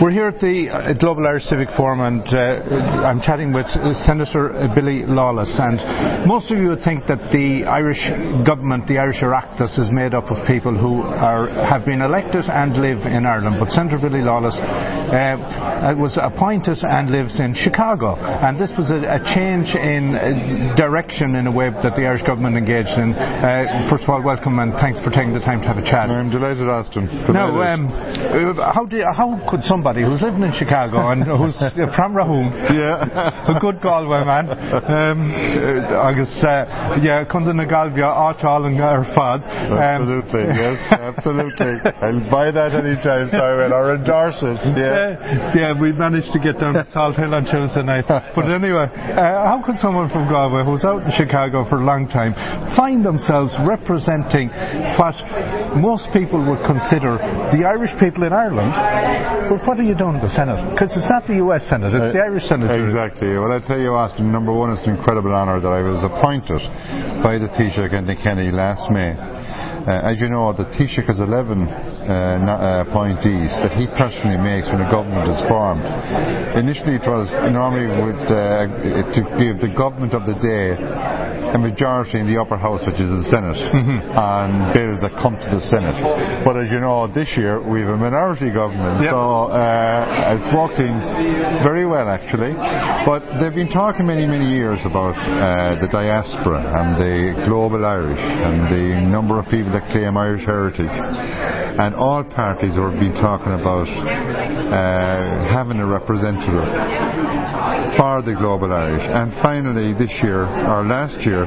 We're here at the Global Irish Civic Forum, and I'm chatting with Senator Billy Lawless. And most of you would think that the Irish government, the Irish Arachtas, is made up of people who have been elected and live in Ireland. But Senator Billy Lawless was appointed and lives in Chicago. And this was a change in direction, in a way, that the Irish government engaged in. First of all, welcome, and thanks for taking the time to have a chat. I'm delighted, Austin. Now, how could somebody who's living in Chicago and who's from Rahoon, a good Galway man, absolutely, yes, absolutely. I'll buy that anytime, so I will, or endorse it. We managed to get down to Salt Hill on Tuesday night, but anyway, how could someone from Galway who's out in Chicago for a long time find themselves representing what most people would consider the Irish people in Ireland? But what are you doing in the Senate? Because it's not the US Senate, it's the Irish Senate. Exactly. Well, I tell you, Austin, number one, it's an incredible honour that I was appointed by the Taoiseach, Enda Kenny, last May. As you know, the Taoiseach has 11 appointees that he personally makes when a government is formed. Initially, it was normally to give the government of the day a majority in the upper house, which is the Senate, on bills that come to the Senate. But as you know, this year we have a minority government, so it's working very well, actually. But they've been talking many, many years about the diaspora and the global Irish and the number of people that claim Irish heritage. And all parties have been talking about having a representative for the global Irish. And finally, last year,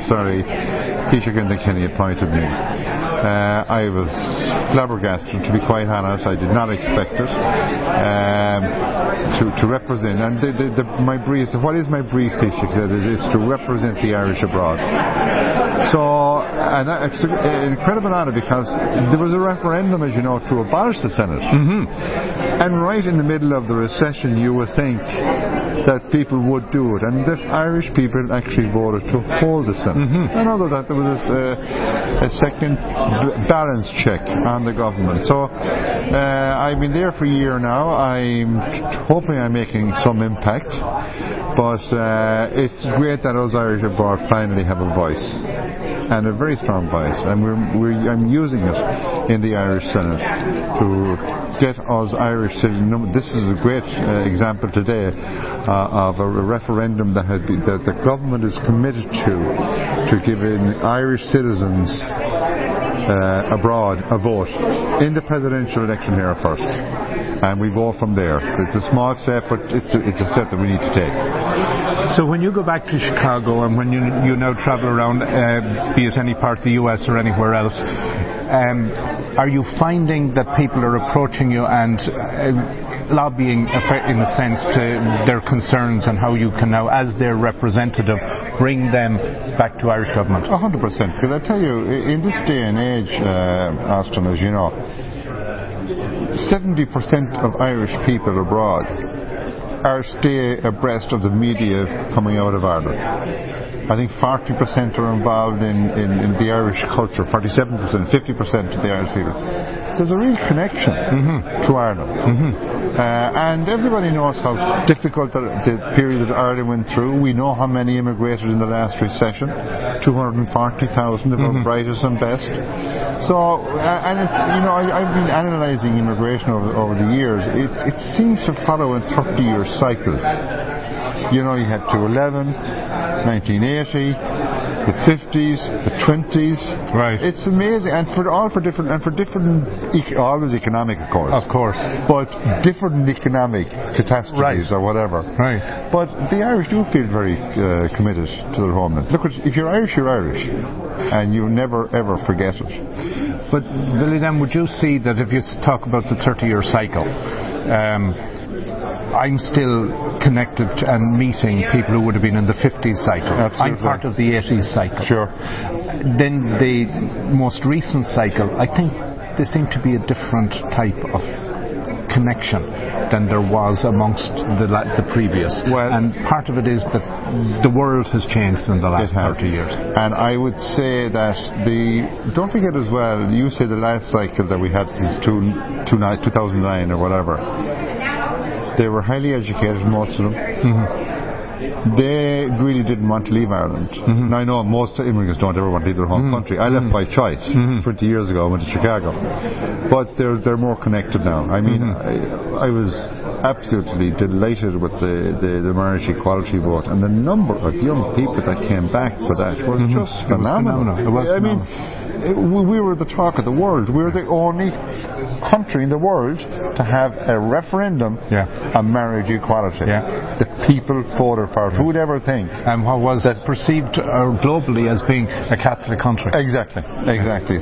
Peter Gundla Kenny appointed me. I was flabbergasted, to be quite honest. I did not expect it to represent. And what is my brief, Taoiseach said, it's to represent the Irish abroad. So, and it's an incredible honour, because there was a referendum, as you know, to abolish the Senate. And right in the middle of the recession, you would think that people would do it. And the Irish people actually voted to hold the Senate. And other than that, there was a second balance check on the government. So I've been there for a year now. Hopefully I'm making some impact. But it's great that those Irish abroad finally have a voice, and a very strong voice. And I'm using it in the Irish Senate to get us Irish citizens. This is a great example today of a referendum that the government is committed to giving Irish citizens abroad a vote in the presidential election here first, and we go from there. It's a small step, but it's a step that we need to take. So when you go back to Chicago, and when you now travel around, be it any part of the US or anywhere else, are you finding that people are approaching you and lobbying, in a sense, to their concerns, and how you can now, as their representative, bring them back to Irish government? 100%, because I tell you, in this day and age, Austin, as you know, 70% of Irish people abroad stay abreast of the media coming out of Ireland. I think 40% are involved in the Irish culture, 47%, 50% of the Irish people. There's a real connection to Ireland. And everybody knows how difficult the period that Ireland went through. We know how many immigrated in the last recession, 240,000 of our brightest and best. So, I've been analysing immigration over the years. It seems to follow in 30-year cycles. You had 2011, 1980, the 50s, the 20s. Right. It's amazing, and always economic, of course. Of course. But different economic catastrophes or whatever. Right. But the Irish do feel very committed to their homeland. Look, if you're Irish, you're Irish, and you never ever forget it. But Billy, then, would you see that if you talk about the 30-year cycle? I'm still connected and meeting people who would have been in the 50s cycle. Absolutely. I'm part of the 80s cycle. Sure. Then the most recent cycle, I think there seemed to be a different type of connection than there was amongst the previous. Well, and part of it is that the world has changed in the last 30 years. And I would say that don't forget as well, you say the last cycle that we had since 2009 or whatever. They were highly educated, most of them. Mm-hmm. They really didn't want to leave Ireland. Mm-hmm. Now I know most immigrants don't ever want to leave their home mm-hmm. country. I left by choice. Mm-hmm. 20 years ago I went to Chicago. But they're more connected now. I mean, mm-hmm. I was absolutely delighted with the marriage equality vote, and the number of young people that came back for that was mm-hmm. just phenomenal. It was phenomenal. We were the talk of the world. We were the only country in the world to have a referendum on marriage equality. Yeah. The people voted for it. Who would ever think? And what was that perceived globally as being a Catholic country? Exactly.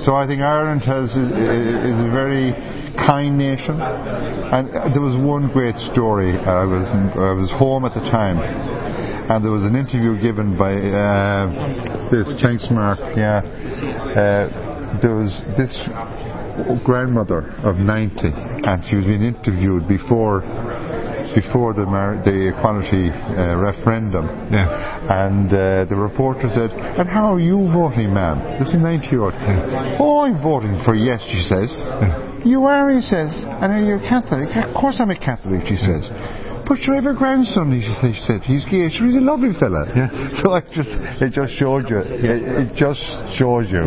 So I think Ireland is a very kind nation. And there was one great story. I was home at the time. And there was an interview given by this, thanks Mark, there was this grandmother of 90, and she was being interviewed before the equality referendum, and the reporter said, "And how are you voting, ma'am?" This is 90-year-old. Yeah. "Oh, I'm voting for yes," she says. Yeah. "You are," he says, "and are you a Catholic?" "Of course I'm a Catholic," she says. "But your ever grandson," she said, "he's gay. He's a lovely fella." Yeah. So it just shows you.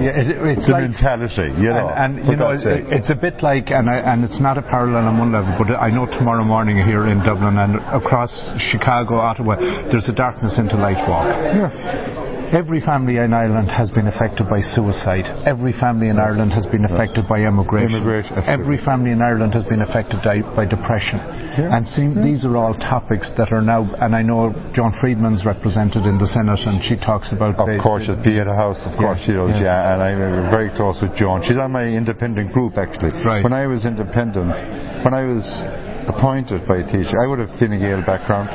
Yeah, it's the like mentality, you know. And you know, it's a bit like, and it's not a parallel on one level, but I know tomorrow morning here in Dublin and across Chicago, Ottawa, there's a darkness into light walk. Yeah. Every family in Ireland has been affected by suicide. Every family in Ireland has been affected by immigration. Every family in Ireland has been affected by depression. Yeah. And these are all topics that are now, and I know John Friedman's represented in the Senate, and she talks about... Of course, she'll be at a house, she does, and I'm very close with John. She's on my independent group, actually. Right. When I was independent, appointed by a teacher. I would have Fine Gael background,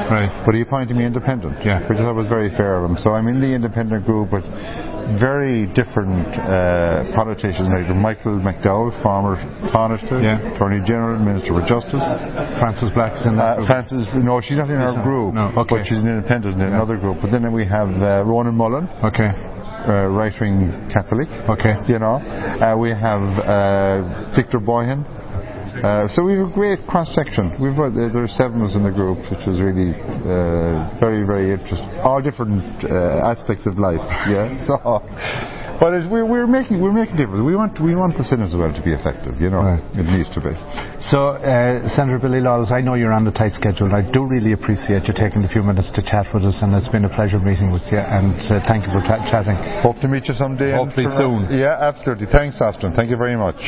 but he appointed me independent, which I thought was very fair of him. So I'm in the independent group with very different politicians, like Michael McDowell, former Taoiseach, Attorney General, Minister for Justice. Frances Black's in that group. Frances, no, she's not in our group, but she's an independent in another group. But then we have Ronan Mullen. Okay. Right-wing Catholic. Okay. You know. We have Victor Boyhan. So we have a great cross-section. There are seven of us in the group, which is really very, very interesting. All different aspects of life. Yeah. So, but we're making difference. We want the sinners well to be effective. You know, It needs to be. So, Senator Billy Lawless, I know you're on a tight schedule. I do really appreciate you taking a few minutes to chat with us, and it's been a pleasure meeting with you. And thank you for chatting. Hope to meet you sometime. Hopefully soon. Yeah, absolutely. Thanks, Austin. Thank you very much.